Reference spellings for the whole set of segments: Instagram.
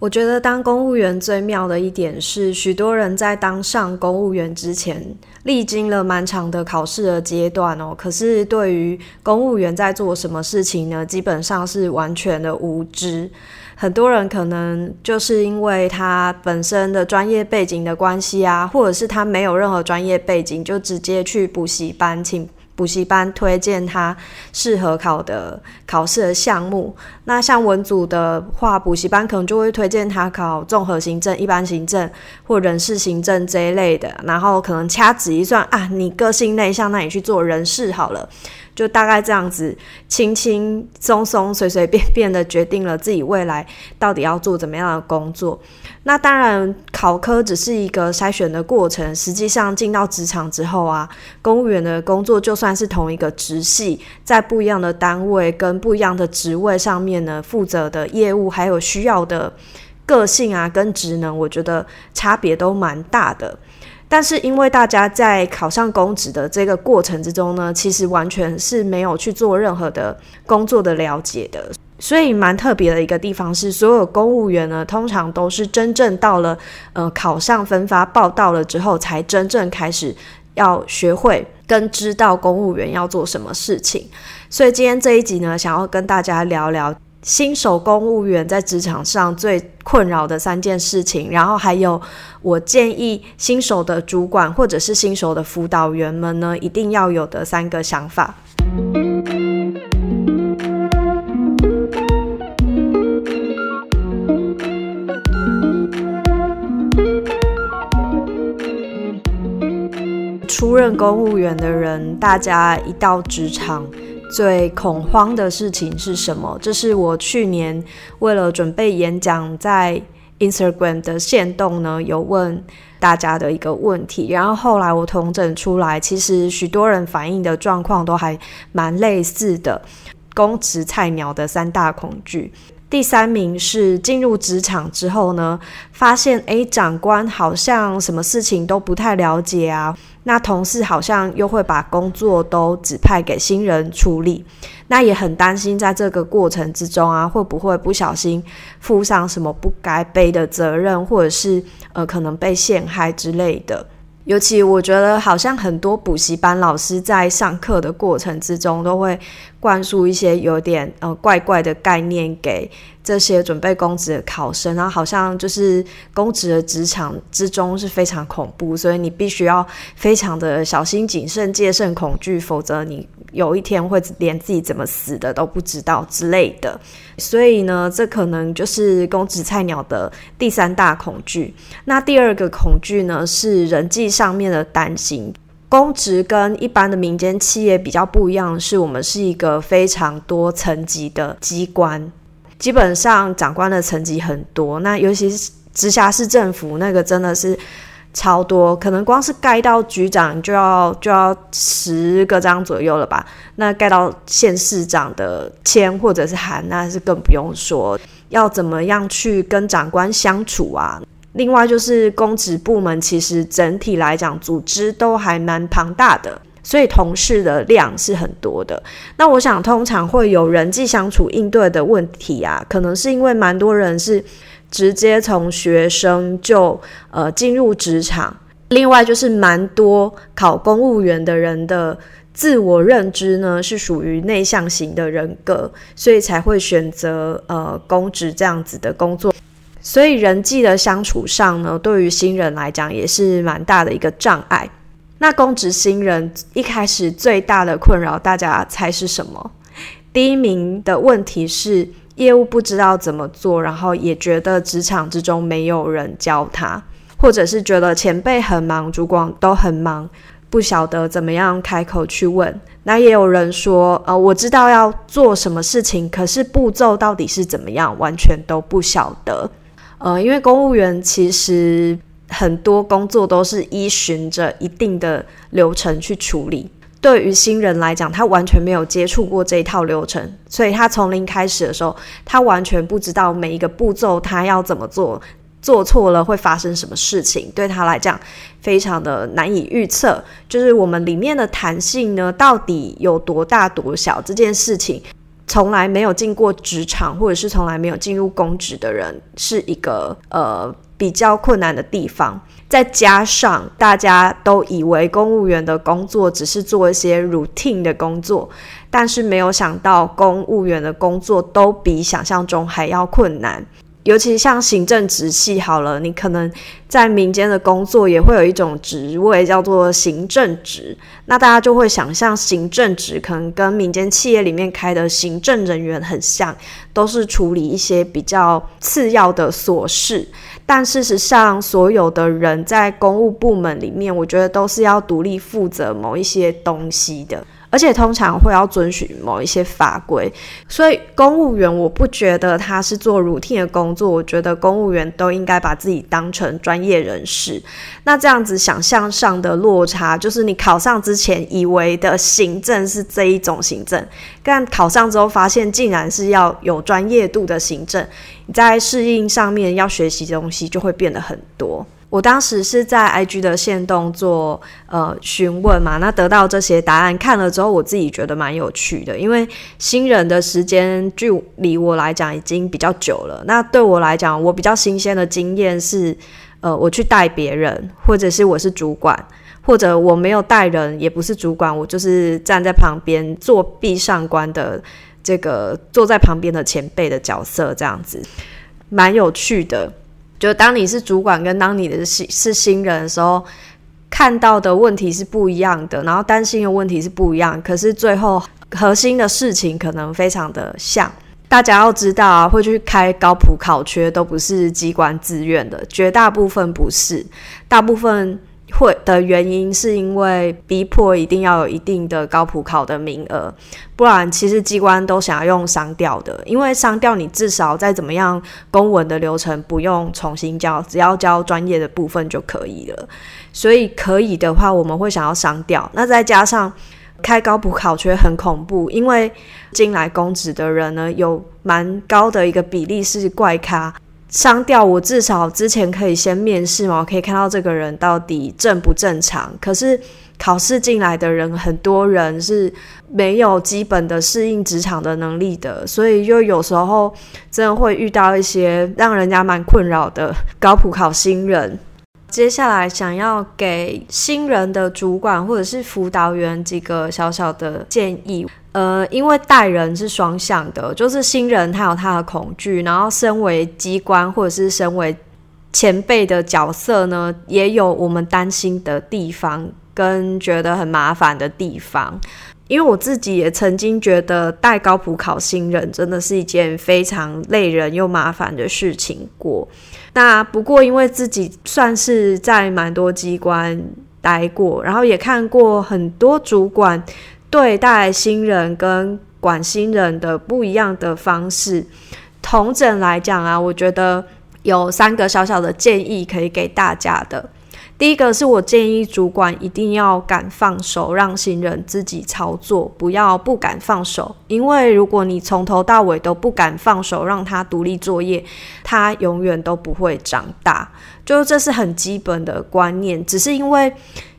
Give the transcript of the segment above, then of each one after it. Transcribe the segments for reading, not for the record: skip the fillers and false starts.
我觉得当公务员最妙的一点是，许多人在当上公务员之前历经了蛮长的考试的阶段哦，可是对于公务员在做什么事情呢，基本上是完全的无知。很多人可能就是因为他本身的专业背景的关系啊，或者是他没有任何专业背景，就直接去补习班，请补习班推荐他适合考试的项目。那像文组的话，补习班可能就会推荐他考综合行政、一般行政或人事行政这一类的，然后可能掐指一算啊，你个性内向，那你去做人事好了，就大概这样子轻轻松松随随便便的决定了自己未来到底要做怎么样的工作。那当然考科只是一个筛选的过程，实际上进到职场之后啊，公务员的工作就算是同一个职系，在不一样的单位跟不一样的职位上面呢，负责的业务还有需要的个性啊跟职能，我觉得差别都蛮大的。但是因为大家在考上公职的这个过程之中呢，其实完全是没有去做任何的工作的了解的，所以蛮特别的一个地方是，所有公务员呢通常都是真正到了考上分发报到了之后，才真正开始要学会跟知道公务员要做什么事情。所以今天这一集呢，想要跟大家聊聊新手公务员在职场上最困扰的3件事情，然后还有我建议新手的主管或者是新手的辅导员们呢一定要有的3个想法。出任公务员的人，大家一到职场最恐慌的事情是什么？这是我去年为了准备演讲，在 Instagram 的限动呢有问大家的一个问题，然后后来我统整出来，其实许多人反映的状况都还蛮类似的。公职菜鸟的3大恐惧，第3名是进入职场之后呢，发现长官好像什么事情都不太了解啊，那同事好像又会把工作都指派给新人处理，那也很担心在这个过程之中啊，会不会不小心负上什么不该背的责任，或者是可能被陷害之类的。尤其我觉得好像很多补习班老师在上课的过程之中，都会灌输一些有点怪怪的概念给这些准备公职的考生，然后好像就是公职的职场之中是非常恐怖，所以你必须要非常的小心谨慎、戒慎恐惧，否则你有一天会连自己怎么死的都不知道之类的。所以呢，这可能就是公职菜鸟的第3大恐惧。那第2个恐惧呢，是人际上面的担心。公职跟一般的民间企业比较不一样的是，我们是一个非常多层级的机关，基本上长官的层级很多，那尤其是直辖市政府那个真的是超多，可能光是盖到局长就要10个章左右了吧，那盖到县市长的签或者是函，那是更不用说，要怎么样去跟长官相处啊。另外就是公职部门其实整体来讲组织都还蛮庞大的，所以同事的量是很多的。那我想通常会有人际相处应对的问题啊，可能是因为蛮多人是直接从学生就进入职场。另外就是蛮多考公务员的人的自我认知呢是属于内向型的人格，所以才会选择公职这样子的工作，所以人际的相处上呢，对于新人来讲也是蛮大的一个障碍。那公职新人一开始最大的困扰，大家猜是什么？第1名的问题是业务不知道怎么做，然后也觉得职场之中没有人教他，或者是觉得前辈很忙，主管都很忙，不晓得怎么样开口去问。那也有人说我知道要做什么事情，可是步骤到底是怎么样完全都不晓得。因为公务员其实很多工作都是依循着一定的流程去处理，对于新人来讲他完全没有接触过这一套流程，所以他从零开始的时候，他完全不知道每一个步骤他要怎么做，做错了会发生什么事情，对他来讲非常的难以预测。就是我们里面的弹性呢到底有多大多小这件事情，从来没有进过职场或者是从来没有进入公职的人是一个比较困难的地方。再加上大家都以为公务员的工作只是做一些 routine 的工作，但是没有想到公务员的工作都比想象中还要困难。尤其像行政职系好了，你可能在民间的工作也会有一种职位叫做行政职，那大家就会想象行政职可能跟民间企业里面开的行政人员很像，都是处理一些比较次要的琐事。但事实上所有的人在公务部门里面，我觉得都是要独立负责某一些东西的，而且通常会要遵循某一些法规。所以公务员我不觉得他是做 routine 的工作，我觉得公务员都应该把自己当成专业人士。那这样子想象上的落差，就是你考上之前以为的行政是这一种行政，但考上之后发现竟然是要有专业度的行政，你在适应上面要学习的东西就会变得很多。我当时是在 IG 的限动做询问嘛，那得到这些答案，看了之后我自己觉得蛮有趣的，因为新人的时间距离我来讲已经比较久了。那对我来讲，我比较新鲜的经验是我去带别人，或者是我是主管，或者我没有带人也不是主管，我就是站在旁边做壁上观的这个坐在旁边的前辈的角色，这样子蛮有趣的。就当你是主管跟当你的是新人的时候，看到的问题是不一样的，然后担心的问题是不一样，可是最后核心的事情可能非常的像。大家要知道啊，会去开高普考缺都不是机关自愿的，绝大部分不是，大部分会的原因是因为逼迫一定要有一定的高普考的名额，不然其实机关都想要用商调的，因为商调你至少再怎么样公文的流程不用重新交，只要交专业的部分就可以了，所以可以的话我们会想要商调。那再加上开高普考缺很恐怖，因为进来公职的人呢，有蛮高的一个比例是怪咖。商调我至少之前可以先面试嘛，我可以看到这个人到底正不正常，可是考试进来的人，很多人是没有基本的适应职场的能力的，所以就有时候真的会遇到一些让人家蛮困扰的高普考新人。接下来想要给新人的主管或者是辅导员几个小小的建议。因为带人是双向的，就是新人他有他的恐惧，然后身为机关或者是身为前辈的角色呢，也有我们担心的地方跟觉得很麻烦的地方。因为我自己也曾经觉得带高普考新人真的是一件非常累人又麻烦的事情过。那不过因为自己算是在蛮多机关待过，然后也看过很多主管对待新人跟管新人的不一样的方式，统整来讲啊，我觉得有三个小小的建议可以给大家的。第一个是我建议主管一定要敢放手，让新人自己操作，不要不敢放手，因为如果你从头到尾都不敢放手让他独立作业，他永远都不会长大，就这是很基本的观念。只是因为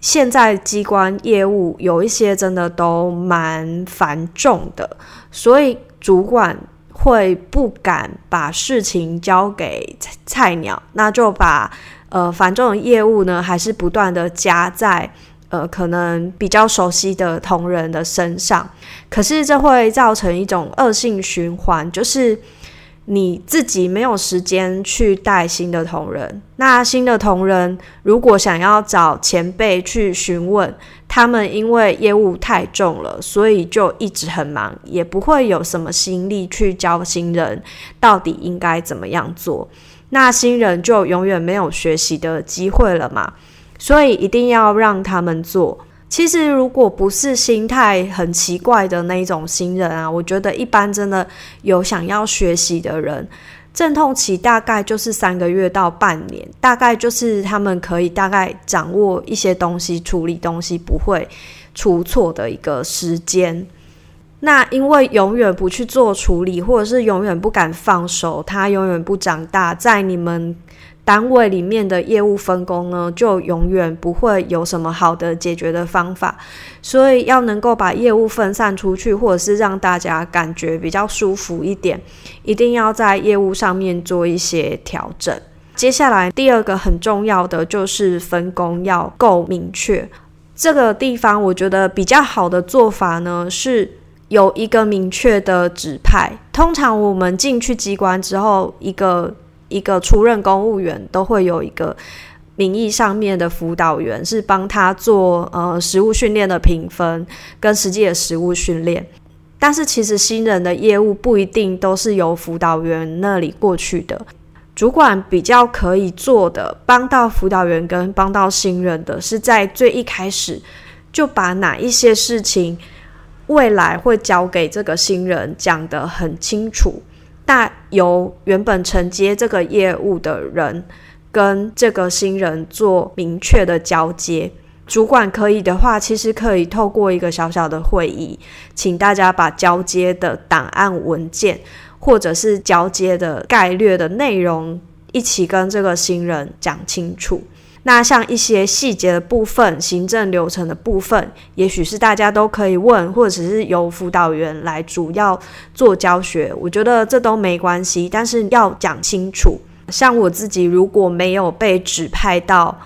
现在机关业务有一些真的都蛮繁重的，所以主管会不敢把事情交给菜鸟，那就把繁重的业务呢还是不断的加在可能比较熟悉的同仁的身上。可是这会造成一种恶性循环，就是你自己没有时间去带新的同仁，那新的同仁如果想要找前辈去询问，他们因为业务太重了，所以就一直很忙，也不会有什么心力去教新人到底应该怎么样做，那新人就永远没有学习的机会了嘛，所以一定要让他们做。其实如果不是心态很奇怪的那一种新人啊，我觉得一般真的有想要学习的人，阵痛期大概就是3个月到半年，大概就是他们可以大概掌握一些东西，处理东西不会出错的一个时间。那因为永远不去做处理，或者是永远不敢放手，他永远不长大，在你们单位里面的业务分工呢，就永远不会有什么好的解决的方法。所以要能够把业务分散出去，或者是让大家感觉比较舒服一点，一定要在业务上面做一些调整。接下来第二个很重要的就是分工要够明确。这个地方我觉得比较好的做法呢，是有一个明确的指派。通常我们进去机关之后，一个出任公务员都会有一个名义上面的辅导员，是帮他做实务训练的评分跟实际的实务训练。但是其实新人的业务不一定都是由辅导员那里过去的，主管比较可以做的，帮到辅导员跟帮到新人的，是在最一开始就把哪一些事情未来会交给这个新人讲得很清楚。那由原本承接这个业务的人跟这个新人做明确的交接。主管可以的话，其实可以透过一个小小的会议，请大家把交接的档案文件或者是交接的概略的内容一起跟这个新人讲清楚。那像一些细节的部分，行政流程的部分，也许是大家都可以问，或者是由辅导员来主要做教学，我觉得这都没关系，但是要讲清楚。像我自己如果没有被指派到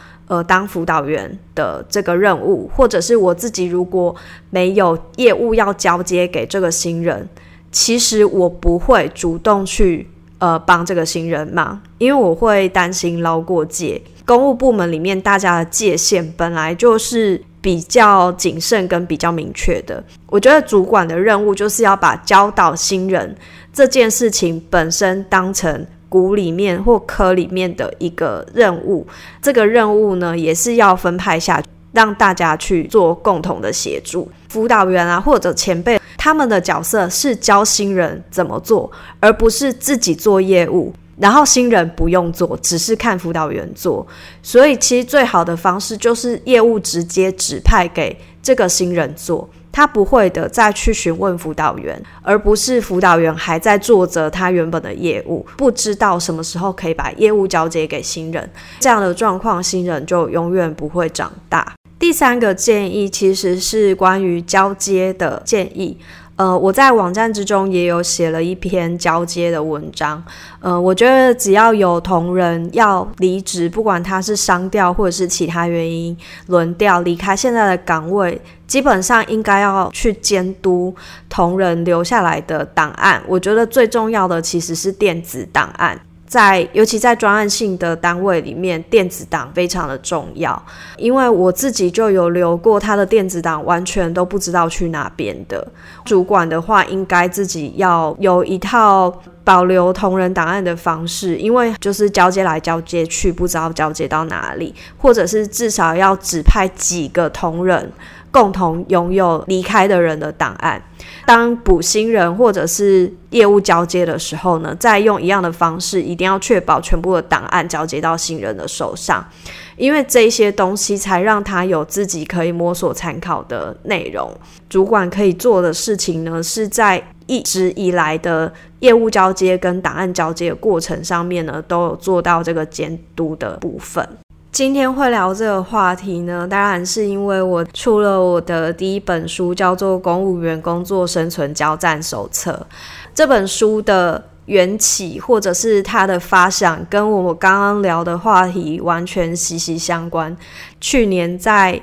当辅导员的这个任务，或者是我自己如果没有业务要交接给这个新人，其实我不会主动去帮这个新人忙，因为我会担心捞过界。公务部门里面大家的界限本来就是比较谨慎跟比较明确的，我觉得主管的任务就是要把教导新人这件事情本身当成股里面或科里面的一个任务，这个任务呢也是要分派下去，让大家去做共同的协助。辅导员啊或者前辈，他们的角色是教新人怎么做，而不是自己做业务，然后新人不用做，只是看辅导员做。所以其实最好的方式就是业务直接指派给这个新人做，他不会的再去询问辅导员，而不是辅导员还在做着他原本的业务，不知道什么时候可以把业务交接给新人。这样的状况，新人就永远不会长大。第三个建议其实是关于交接的建议。我在网站之中也有写了一篇交接的文章。我觉得只要有同仁要离职，不管他是伤调或者是其他原因轮调离开现在的岗位，基本上应该要去监督同仁留下来的档案。我觉得最重要的其实是电子档案，尤其在专案性的单位里面，电子档非常的重要。因为我自己就有留过他的电子档，完全都不知道去哪边的。主管的话应该自己要有一套保留同仁档案的方式，因为就是交接来交接去，不知道交接到哪里，或者是至少要指派几个同仁共同拥有离开的人的档案。当补新人或者是业务交接的时候呢，再用一样的方式，一定要确保全部的档案交接到新人的手上，因为这些东西才让他有自己可以摸索参考的内容。主管可以做的事情呢，是在一直以来的业务交接跟档案交接的过程上面呢，都有做到这个监督的部分。今天会聊这个话题呢，当然是因为我出了我的第一本书，叫做《公务员工作生存交战手册》。这本书的缘起或者是它的发想，跟我刚刚聊的话题完全息息相关。去年在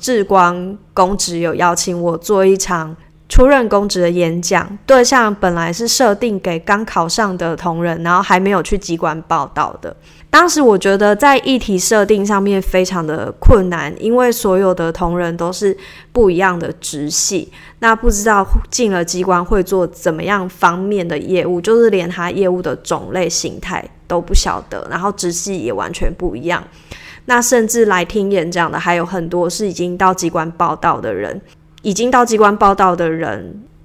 志光公职有邀请我做一场出任公职的演讲，对象本来是设定给刚考上的同仁，然后还没有去机关报到的。当时我觉得在议题设定上面非常的困难，因为所有的同仁都是不一样的职系，那不知道进了机关会做怎么样方面的业务，就是连他业务的种类形态都不晓得，然后职系也完全不一样。那甚至来听演讲的还有很多是已经到机关报到的人，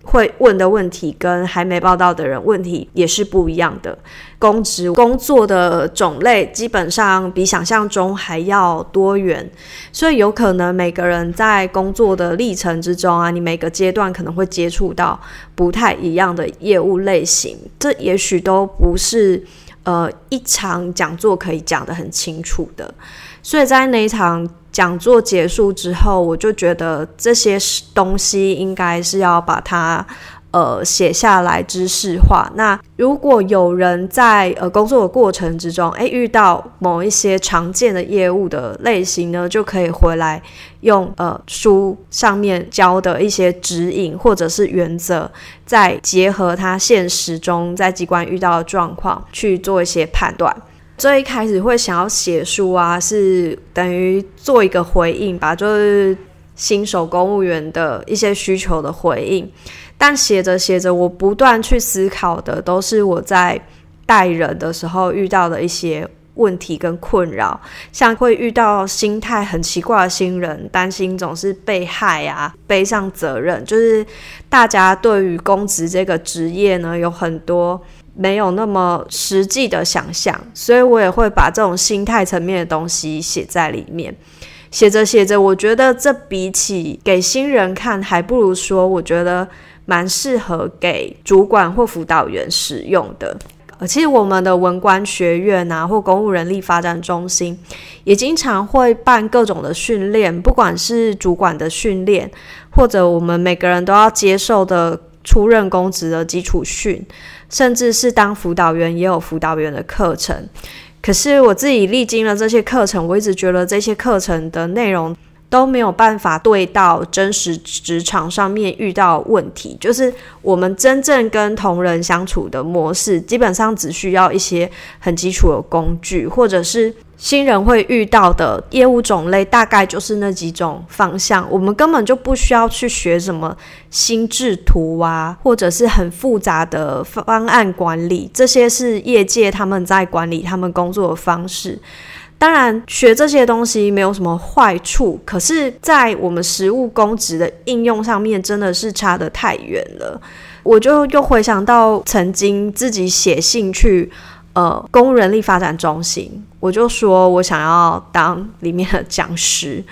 会问的问题跟还没报到的人问题也是不一样的。公职工作的种类基本上比想象中还要多元，所以有可能每个人在工作的历程之中啊，你每个阶段可能会接触到不太一样的业务类型，这也许都不是一场讲座可以讲得很清楚的。所以在那一场讲座结束之后，我就觉得这些东西应该是要把它写下来知识化。那如果有人在工作的过程之中遇到某一些常见的业务的类型呢，就可以回来用书上面教的一些指引或者是原则，再结合他现实中在机关遇到的状况去做一些判断。最一开始会想要写书啊，是等于做一个回应吧，就是新手公务员的一些需求的回应。但写着写着，我不断去思考的都是我在带人的时候遇到的一些问题跟困扰，像会遇到心态很奇怪的新人，担心总是被害啊，背上责任，就是大家对于公职这个职业呢，有很多没有那么实际的想象，所以我也会把这种心态层面的东西写在里面。写着写着，我觉得这比起给新人看，还不如说我觉得蛮适合给主管或辅导员使用的。其实我们的文官学院啊，或公务人力发展中心也经常会办各种的训练，不管是主管的训练，或者我们每个人都要接受的出任公职的基础训，甚至是当辅导员也有辅导员的课程。可是我自己历经了这些课程，我一直觉得这些课程的内容都没有办法对到真实职场上面遇到问题，就是我们真正跟同人相处的模式，基本上只需要一些很基础的工具，或者是新人会遇到的业务种类大概就是那几种方向，我们根本就不需要去学什么心智图啊，或者是很复杂的方案管理，这些是业界他们在管理他们工作的方式。当然学这些东西没有什么坏处，可是在我们实务公职的应用上面真的是差得太远了。我就又回想到曾经自己写信去公务人力发展中心，我就说我想要当里面的讲师。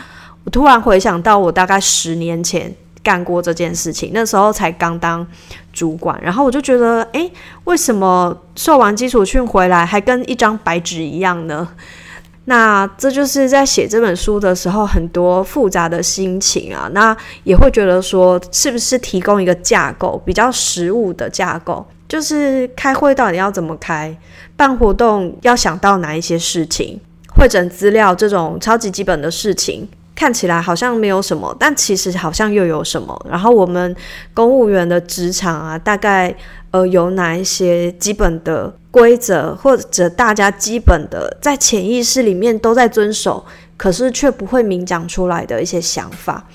我突然回想到我大概10年前干过这件事情，那时候才刚当主管，然后我就觉得为什么受完基础训回来还跟一张白纸一样呢？那这就是在写这本书的时候很多复杂的心情啊，那也会觉得说是不是提供一个架构，比较实务的架构，就是开会到底要怎么开，办活动要想到哪一些事情，汇整资料这种超级基本的事情，看起来好像没有什么，但其实好像又有什么。然后我们公务员的职场啊，大概有哪一些基本的规则，或者大家基本的在潜意识里面都在遵守，可是却不会明讲出来的一些想法。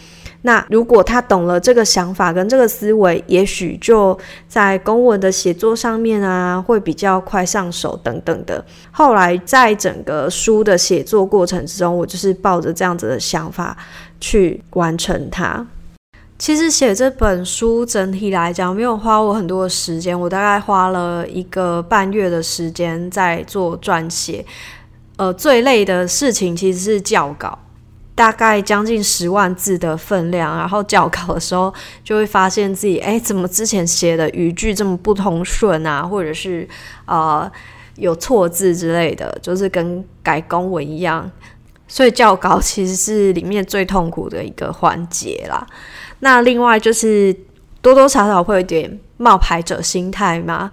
那如果他懂了这个想法跟这个思维，也许就在公文的写作上面啊会比较快上手等等的。后来在整个书的写作过程之中，我就是抱着这样子的想法去完成它。其实写这本书整体来讲没有花我很多的时间，我大概花了1个半月的时间在做撰写。最累的事情其实是校稿，大概将近10万字的分量，然后校稿的时候就会发现自己怎么之前写的语句这么不通顺啊，或者是有错字之类的，就是跟改公文一样，所以校稿其实是里面最痛苦的一个环节啦。那另外就是多多少少会有点冒牌者心态嘛。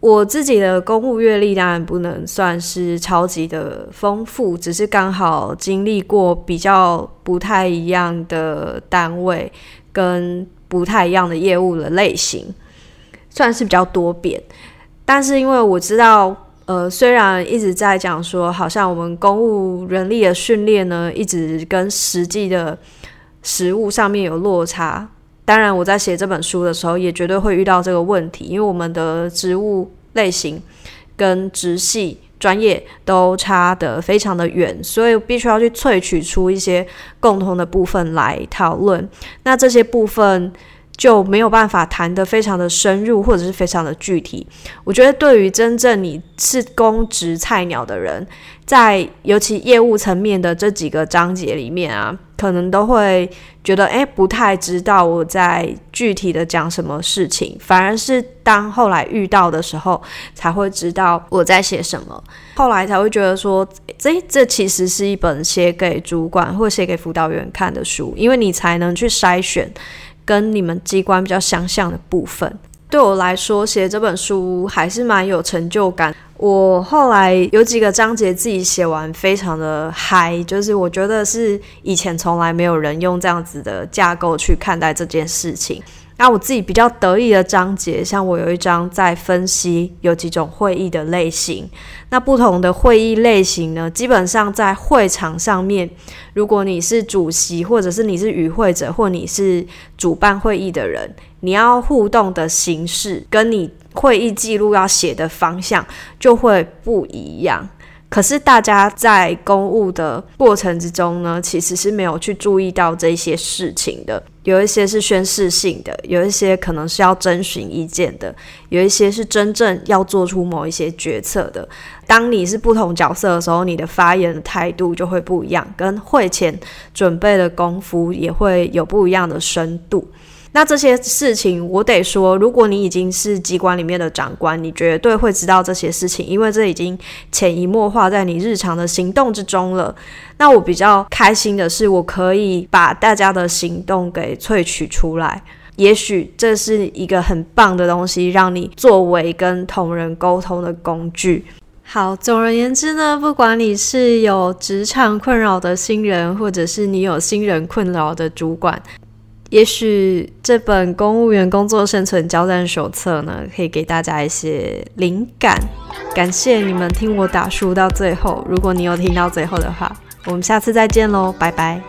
我自己的公务阅历当然不能算是超级的丰富，只是刚好经历过比较不太一样的单位跟不太一样的业务的类型，算是比较多变。但是因为我知道虽然一直在讲说好像我们公务人力的训练呢一直跟实际的实务上面有落差，当然我在写这本书的时候也绝对会遇到这个问题，因为我们的职务类型跟职系专业都差得非常的远，所以必须要去萃取出一些共同的部分来讨论。那这些部分就没有办法谈得非常的深入，或者是非常的具体。我觉得对于真正你是公职菜鸟的人，在尤其业务层面的这几个章节里面啊，可能都会觉得不太知道我在具体的讲什么事情，反而是当后来遇到的时候才会知道我在写什么，后来才会觉得说这其实是一本写给主管或写给辅导员看的书，因为你才能去筛选跟你们机关比较相像的部分。对我来说写这本书还是蛮有成就感，我后来有几个章节自己写完非常的嗨，就是我觉得是以前从来没有人用这样子的架构去看待这件事情。那我自己比较得意的章节，像我有一章在分析有几种会议的类型，那不同的会议类型呢，基本上在会场上面，如果你是主席或者是你是与会者或你是主办会议的人，你要互动的形式跟你会议记录要写的方向就会不一样，可是大家在公务的过程之中呢，其实是没有去注意到这些事情的。有一些是宣示性的，有一些可能是要征询意见的，有一些是真正要做出某一些决策的。当你是不同角色的时候，你的发言的态度就会不一样，跟会前准备的功夫也会有不一样的深度。那这些事情我得说，如果你已经是机关里面的长官，你绝对会知道这些事情，因为这已经潜移默化在你日常的行动之中了。那我比较开心的是，我可以把大家的行动给萃取出来，也许这是一个很棒的东西，让你作为跟同仁沟通的工具。好，总而言之呢，不管你是有职场困扰的新人，或者是你有新人困扰的主管，也许这本《公务员工作生存交战手册》呢，可以给大家一些灵感。感谢你们听我打书到最后，如果你有听到最后的话，我们下次再见咯，拜拜。